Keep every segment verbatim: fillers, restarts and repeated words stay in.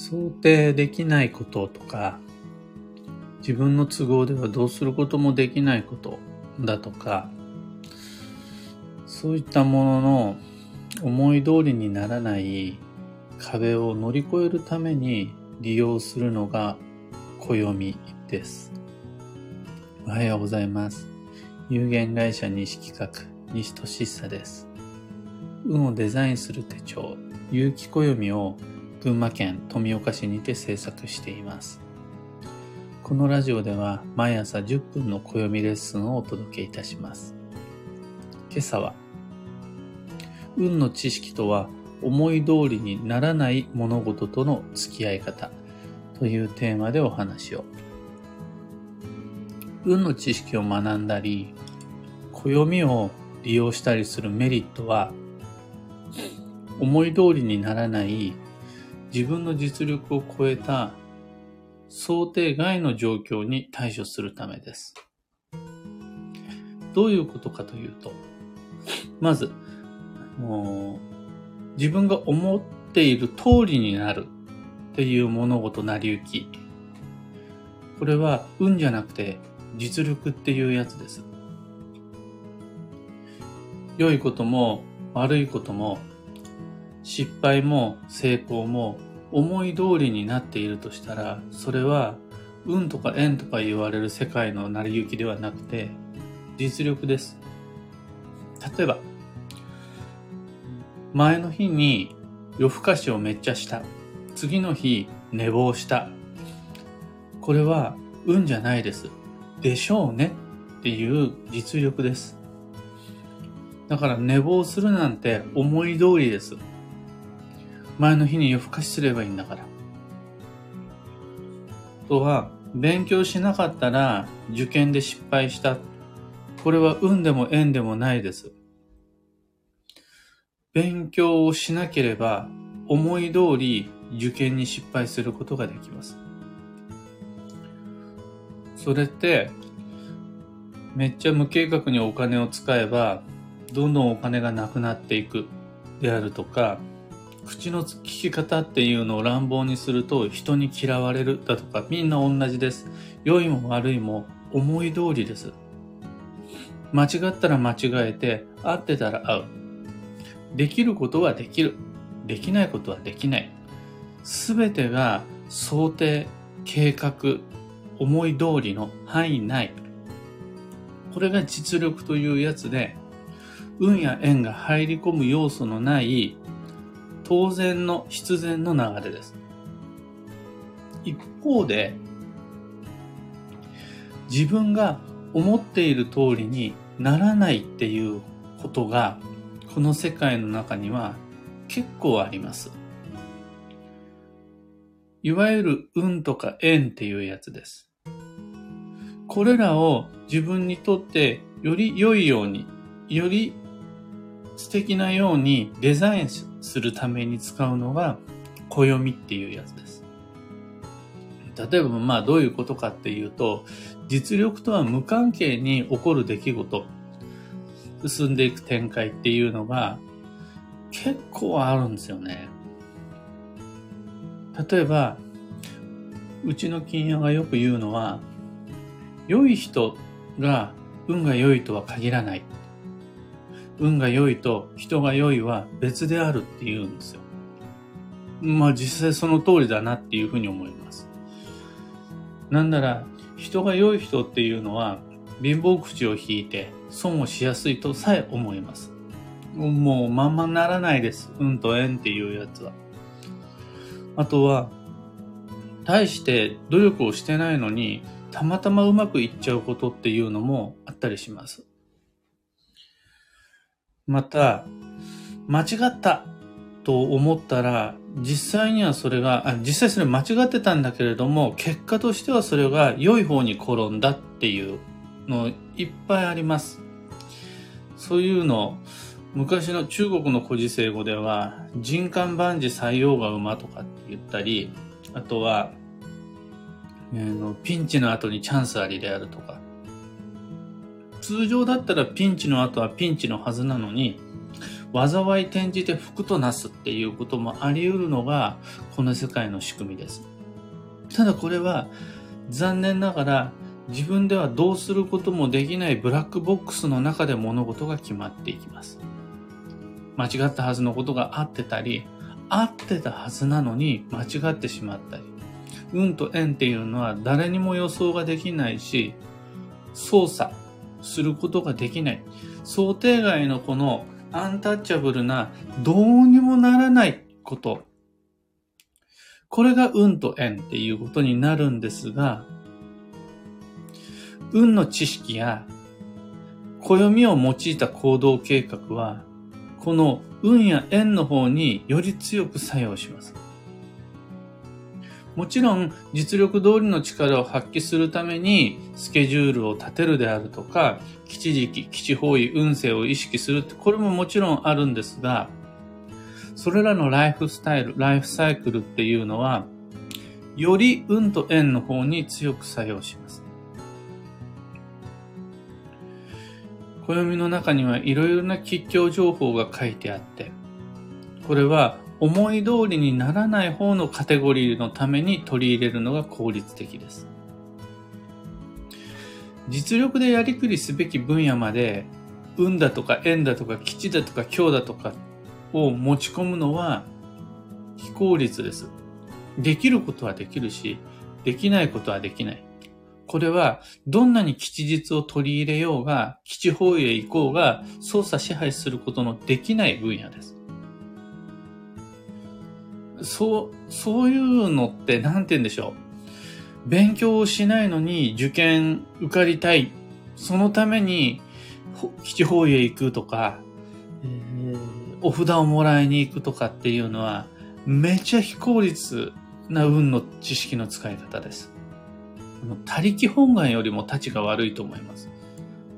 想定できないこととか、自分の都合ではどうすることもできないことだとか、そういったものの思い通りにならない壁を乗り越えるために利用するのが暦です。おはようございます。有限会社西企画、西俊久です。運をデザインする手帳、有機暦を群馬県富岡市にて制作しています。このラジオでは毎朝じゅっぷんの暦レッスンをお届けいたします。今朝は、運の知識とは思い通りにならない物事との付き合い方というテーマでお話を。運の知識を学んだり、暦を利用したりするメリットは、思い通りにならない自分の実力を超えた想定外の状況に対処するためです。どういうことかというと、まず、自分が思っている通りになるっていう物事成り行き。これは運じゃなくて実力っていうやつです。良いことも悪いことも失敗も成功も思い通りになっているとしたら、それは運とか縁とか言われる世界の成り行きではなくて実力です。例えば、前の日に夜更かしをめっちゃした。次の日寝坊した。これは運じゃないです。でしょうねっていう実力です。だから寝坊するなんて思い通りです。前の日に夜更かしすればいいんだから。あとは、勉強しなかったら受験で失敗した。これは運でも縁でもないです。勉強をしなければ思い通り受験に失敗することができます。それってめっちゃ無計画にお金を使えばどんどんお金がなくなっていくであるとか、口の利き方っていうのを乱暴にすると人に嫌われるだとか、みんな同じです。良いも悪いも思い通りです。間違ったら間違えて、合ってたら合う。できることはできる。できないことはできない。すべてが想定、計画、思い通りの範囲内。これが実力というやつで、運や縁が入り込む要素のない、当然の必然の流れです。一方で、自分が思っている通りにならないっていうことが、この世界の中には結構あります。いわゆる運とか縁っていうやつです。これらを自分にとってより良いように、より素敵なようにデザインするために使うのが暦っていうやつです。例えば、まあどういうことかっていうと、実力とは無関係に起こる出来事、進んでいく展開っていうのが結構あるんですよね。例えば、うちの金屋がよく言うのは、良い人が運が良いとは限らない。運が良いと人が良いは別であるって言うんですよ。まあ実際その通りだなっていうふうに思います。なんなら、人が良い人っていうのは貧乏口を引いて損をしやすいとさえ思います。もうまんまならないです。運と縁っていうやつは。あとは、大して努力をしてないのにたまたまうまくいっちゃうことっていうのもあったりします。また、間違ったと思ったら、実際にはそれが、あ、実際それ間違ってたんだけれども、結果としてはそれが良い方に転んだっていうのいっぱいあります。そういうの、昔の中国の古事成語では、人間万事採用が馬とかって言ったり、あとは、えー、のピンチの後にチャンスありであるとか、通常だったらピンチの後はピンチのはずなのに、災い転じて福となすっていうこともあり得るのがこの世界の仕組みです。ただこれは残念ながら自分ではどうすることもできないブラックボックスの中で物事が決まっていきます。間違ったはずのことが合ってたり、合ってたはずなのに間違ってしまったり、運と縁っていうのは誰にも予想ができないし、操作することができない。想定外のこのアンタッチャブルなどうにもならないこと。これが運と縁っていうことになるんですが、運の知識や暦を用いた行動計画は、この運や縁の方により強く作用します。もちろん実力通りの力を発揮するためにスケジュールを立てるであるとか、吉時期、吉方位、運勢を意識するって、これももちろんあるんですが、それらのライフスタイル、ライフサイクルっていうのは、より運と縁の方に強く作用します。暦の中にはいろいろな吉凶情報が書いてあって、これは思い通りにならない方のカテゴリーのために取り入れるのが効率的です。実力でやりくりすべき分野まで、運だとか縁だとか吉だとか凶だとかを持ち込むのは非効率です。できることはできるし、できないことはできない。これはどんなに吉日を取り入れようが、吉方位へ行こうが、操作支配することのできない分野です。そう、そういうのって何て言うんでしょう。勉強をしないのに受験受かりたい。そのために吉方位へ行くとか、えー、お札をもらいに行くとかっていうのは、めちゃ非効率な運の知識の使い方です。他力本願よりも立ちが悪いと思います。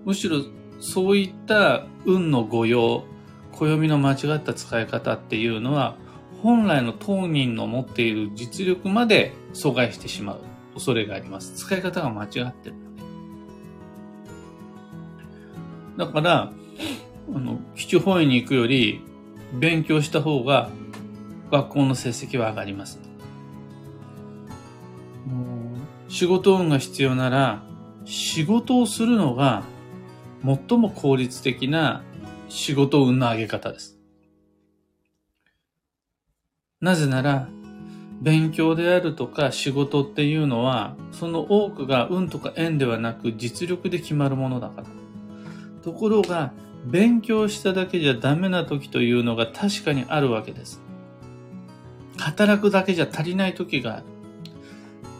むしろそういった運の誤用、暦の間違った使い方っていうのは、本来の当人の持っている実力まで阻害してしまう恐れがあります。使い方が間違ってるので。だから、あの、吉方位に行くより勉強した方が学校の成績は上がります。仕事運が必要なら、仕事をするのが最も効率的な仕事運の上げ方です。なぜなら、勉強であるとか仕事っていうのは、その多くが運とか縁ではなく実力で決まるものだから。ところが、勉強しただけじゃダメな時というのが確かにあるわけです。働くだけじゃ足りない時がある。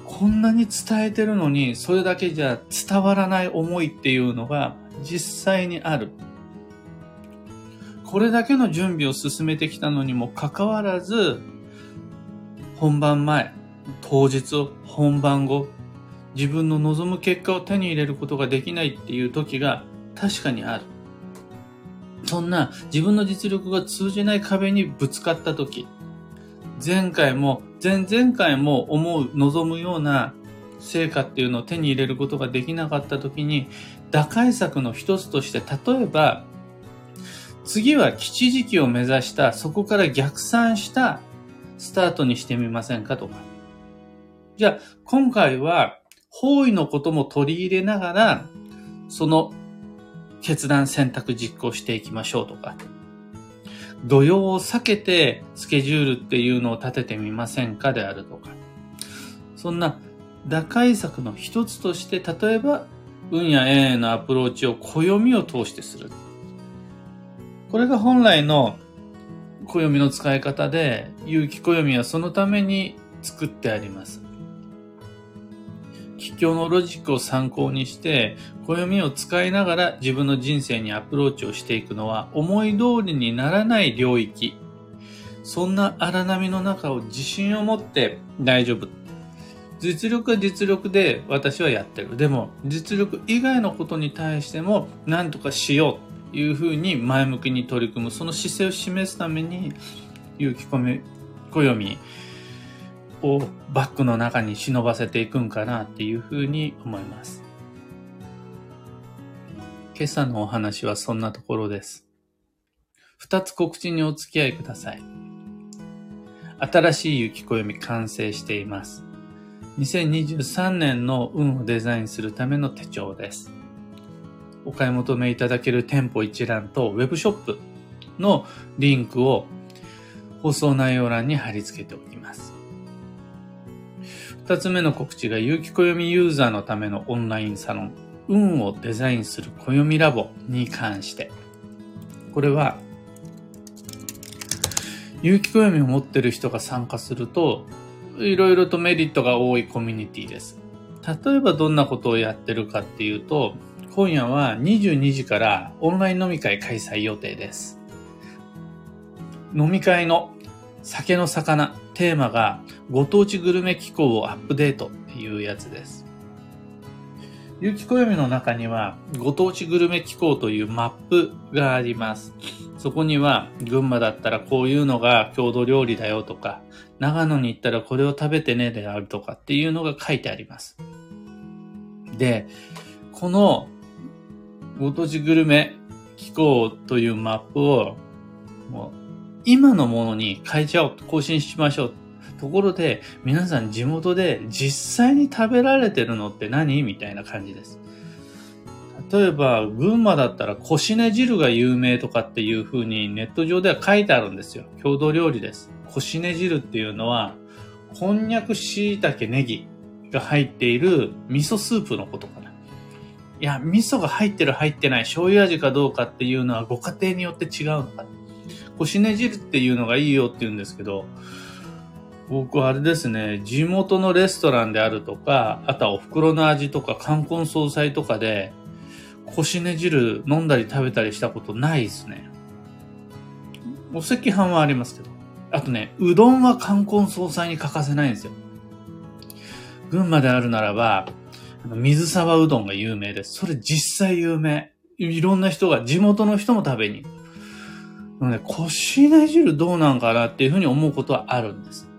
こんなに伝えてるのに、それだけじゃ伝わらない思いっていうのが実際にある。これだけの準備を進めてきたのにもかかわらず、本番前、当日、本番後、自分の望む結果を手に入れることができないっていう時が確かにある。そんな自分の実力が通じない壁にぶつかった時、前回も前々回も思う望むような成果っていうのを手に入れることができなかった時に、打開策の一つとして、例えば次は吉時期を目指した、そこから逆算したスタートにしてみませんかとか、じゃあ今回は方位のことも取り入れながら、その決断選択実行していきましょうとか、土曜を避けてスケジュールっていうのを立ててみませんかであるとか、そんな打開策の一つとして、例えば運や縁へのアプローチを暦を通してする。これが本来の暦の使い方で、有機暦はそのために作ってあります。吉凶のロジックを参考にして、暦を使いながら自分の人生にアプローチをしていくのは、思い通りにならない領域。そんな荒波の中を自信を持って大丈夫。実力は実力で私はやってる。でも実力以外のことに対しても何とかしよう。いうふうに前向きに取り組む、その姿勢を示すために、有機暦をバッグの中に忍ばせていくんかなっていうふうに思います。今朝のお話はそんなところです。ふたつ告知にお付き合いください。新しい雪暦完成しています。にせんにじゅうさんねんの運をデザインするための手帳です。お買い求めいただける店舗一覧とウェブショップのリンクを放送内容欄に貼り付けておきます。二つ目の告知が有機暦ユーザーのためのオンラインサロン、運をデザインする暦ラボに関して。これは、有機暦を持っている人が参加すると、いろいろとメリットが多いコミュニティです。例えばどんなことをやってるかっていうと、今夜はにじゅうにじからオンライン飲み会開催予定です。飲み会の酒の魚、テーマがご当地グルメ機構をアップデートっていうやつです。有機暦の中にはご当地グルメ機構というマップがあります。そこには群馬だったらこういうのが郷土料理だよとか、長野に行ったらこれを食べてねであるとかっていうのが書いてあります。で、このご当地グルメ機構というマップをもう今のものに変えちゃおう、更新しましょう。ところで皆さん地元で実際に食べられてるのって何みたいな感じです。例えば群馬だったら腰根汁が有名とかっていう風にネット上では書いてあるんですよ。郷土料理です。腰根汁っていうのはこんにゃく、椎茸、ネギが入っている味噌スープのことかな。いや、味噌が入ってる入ってない、醤油味かどうかっていうのはご家庭によって違うのか。腰根汁っていうのがいいよって言うんですけど、僕はあれですね、地元のレストランであるとか、あとはお袋の味とか、冠婚葬祭とかで、腰根汁飲んだり食べたりしたことないですね。お赤飯はありますけど。あとね、うどんは冠婚葬祭に欠かせないんですよ。群馬であるならば、水沢うどんが有名です。それ実際有名。いろんな人が、地元の人も食べに行く。なので、腰根汁どうなんかなっていうふうに思うことはあるんです。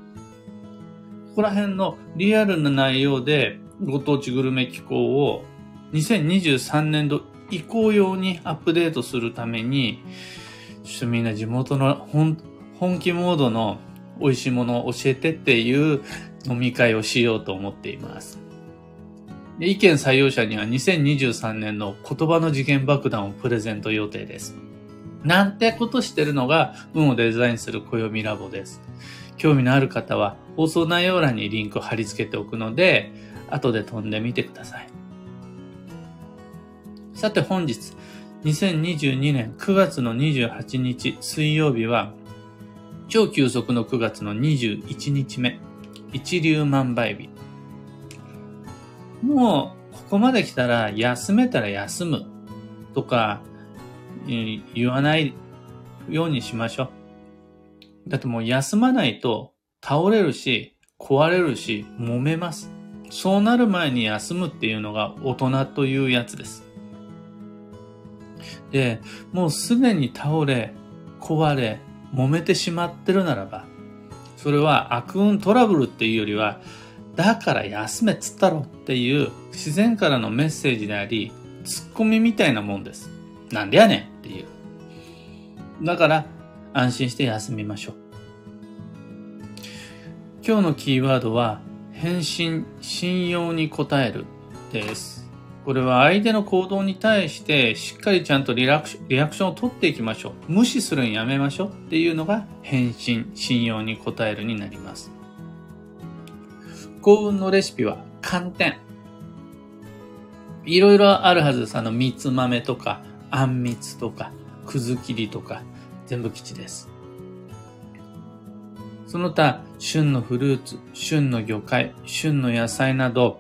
ここら辺のリアルな内容で、ご当地グルメ機構をにせんにじゅうさんねんど以降用にアップデートするために、ちょっとみんな地元の本、本気モードの美味しいものを教えてっていう飲み会をしようと思っています。で、意見採用者にはにせんにじゅうさんねんの言葉の次元爆弾をプレゼント予定です。なんてことしてるのが運をデザインする暦ラボです。興味のある方は放送内容欄にリンクを貼り付けておくので、後で飛んでみてください。さて本日、にせんにじゅうにねんくがつのにじゅうはちにち水曜日は、超急速のくがつのにじゅういちにちめ、一粒万倍日。もう、ここまで来たら、休めたら休むとか、言わないようにしましょう。だってもう休まないと、倒れるし、壊れるし、揉めます。そうなる前に休むっていうのが大人というやつです。で、もうすでに倒れ、壊れ、揉めてしまってるならば、それは悪運トラブルっていうよりは、だから休めっつったろっていう自然からのメッセージであり、ツッコミみたいなもんです。なんでやねんっていう。だから安心して休みましょう。今日のキーワードは、返信、信用に応えるです。これは相手の行動に対してしっかりちゃんとリアクション、リアクションを取っていきましょう。無視するんやめましょうっていうのが返信、信用に応えるになります。幸運のレシピは寒天。いろいろあるはずです。あの、みつ豆とか、あんみつとか、くずきりとか、全部吉です。その他、旬のフルーツ、旬の魚介、旬の野菜など、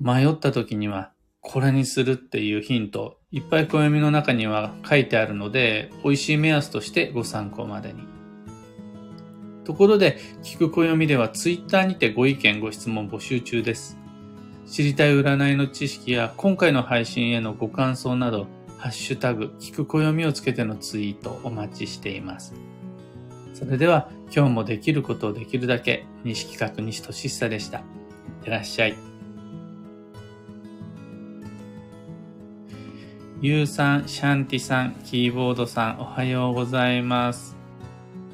迷った時には、これにするっていうヒント、いっぱい暦の中には書いてあるので、美味しい目安としてご参考までに。ところで、聞く暦ではツイッターにてご意見ご質問募集中です。知りたい占いの知識や今回の配信へのご感想など、ハッシュタグ、聞く暦をつけてのツイートお待ちしています。それでは、今日もできることをできるだけ、西企画西俊久でした。いってらっしゃい。ゆうさん、シャンティさん、キーボードさん、おはようございます。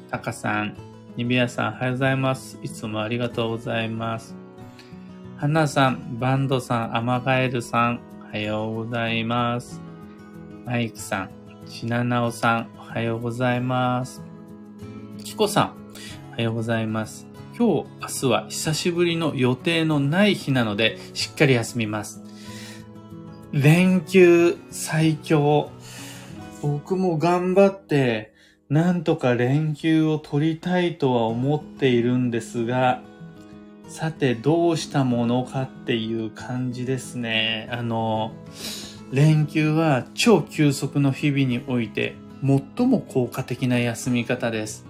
タカさん、ニビアさん、おはようございます。いつもありがとうございます。ハナさん、バンドさん、アマガエルさん、おはようございます。マイクさん、シナナオさん、おはようございます。キコさん、おはようございます。今日、明日は久しぶりの予定のない日なので、しっかり休みます。連休最強。僕も頑張って、なんとか連休を取りたいとは思っているんですが、さてどうしたものかっていう感じですね。あの、連休は超休息の日々において、最も効果的な休み方です。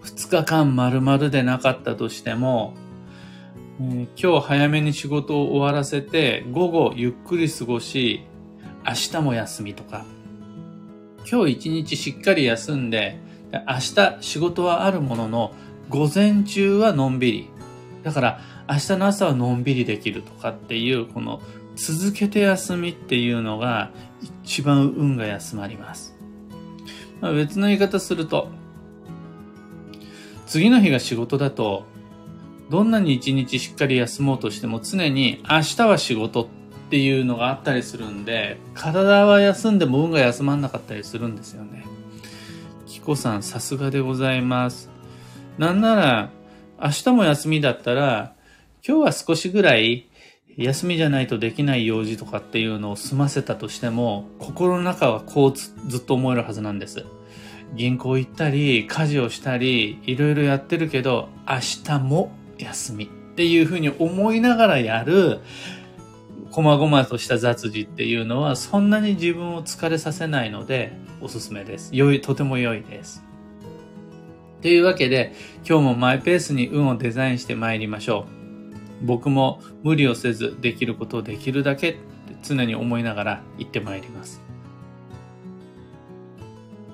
ふつかかん丸々でなかったとしても、えー、今日早めに仕事を終わらせて午後ゆっくり過ごし、明日も休みとか、今日一日しっかり休んで、で明日仕事はあるものの午前中はのんびり、だから明日の朝はのんびりできるとかっていう、この続けて休みっていうのが一番運が休まります。まあ、別の言い方すると、次の日が仕事だと、どんなに一日しっかり休もうとしても常に明日は仕事っていうのがあったりするんで、体は休んでも運が休まんなかったりするんですよね。キコさん、さすがでございます。なんなら明日も休みだったら、今日は少しぐらい休みじゃないとできない用事とかっていうのを済ませたとしても、心の中はこうつずっと思えるはずなんです。銀行行ったり家事をしたりいろいろやってるけど、明日も休みっていうふうに思いながらやる細々とした雑事っていうのは、そんなに自分を疲れさせないのでおすすめです。良い、とても良いです。というわけで、今日もマイペースに運をデザインしてまいりましょう。僕も無理をせず、できることをできるだけ常に思いながら行ってまいります。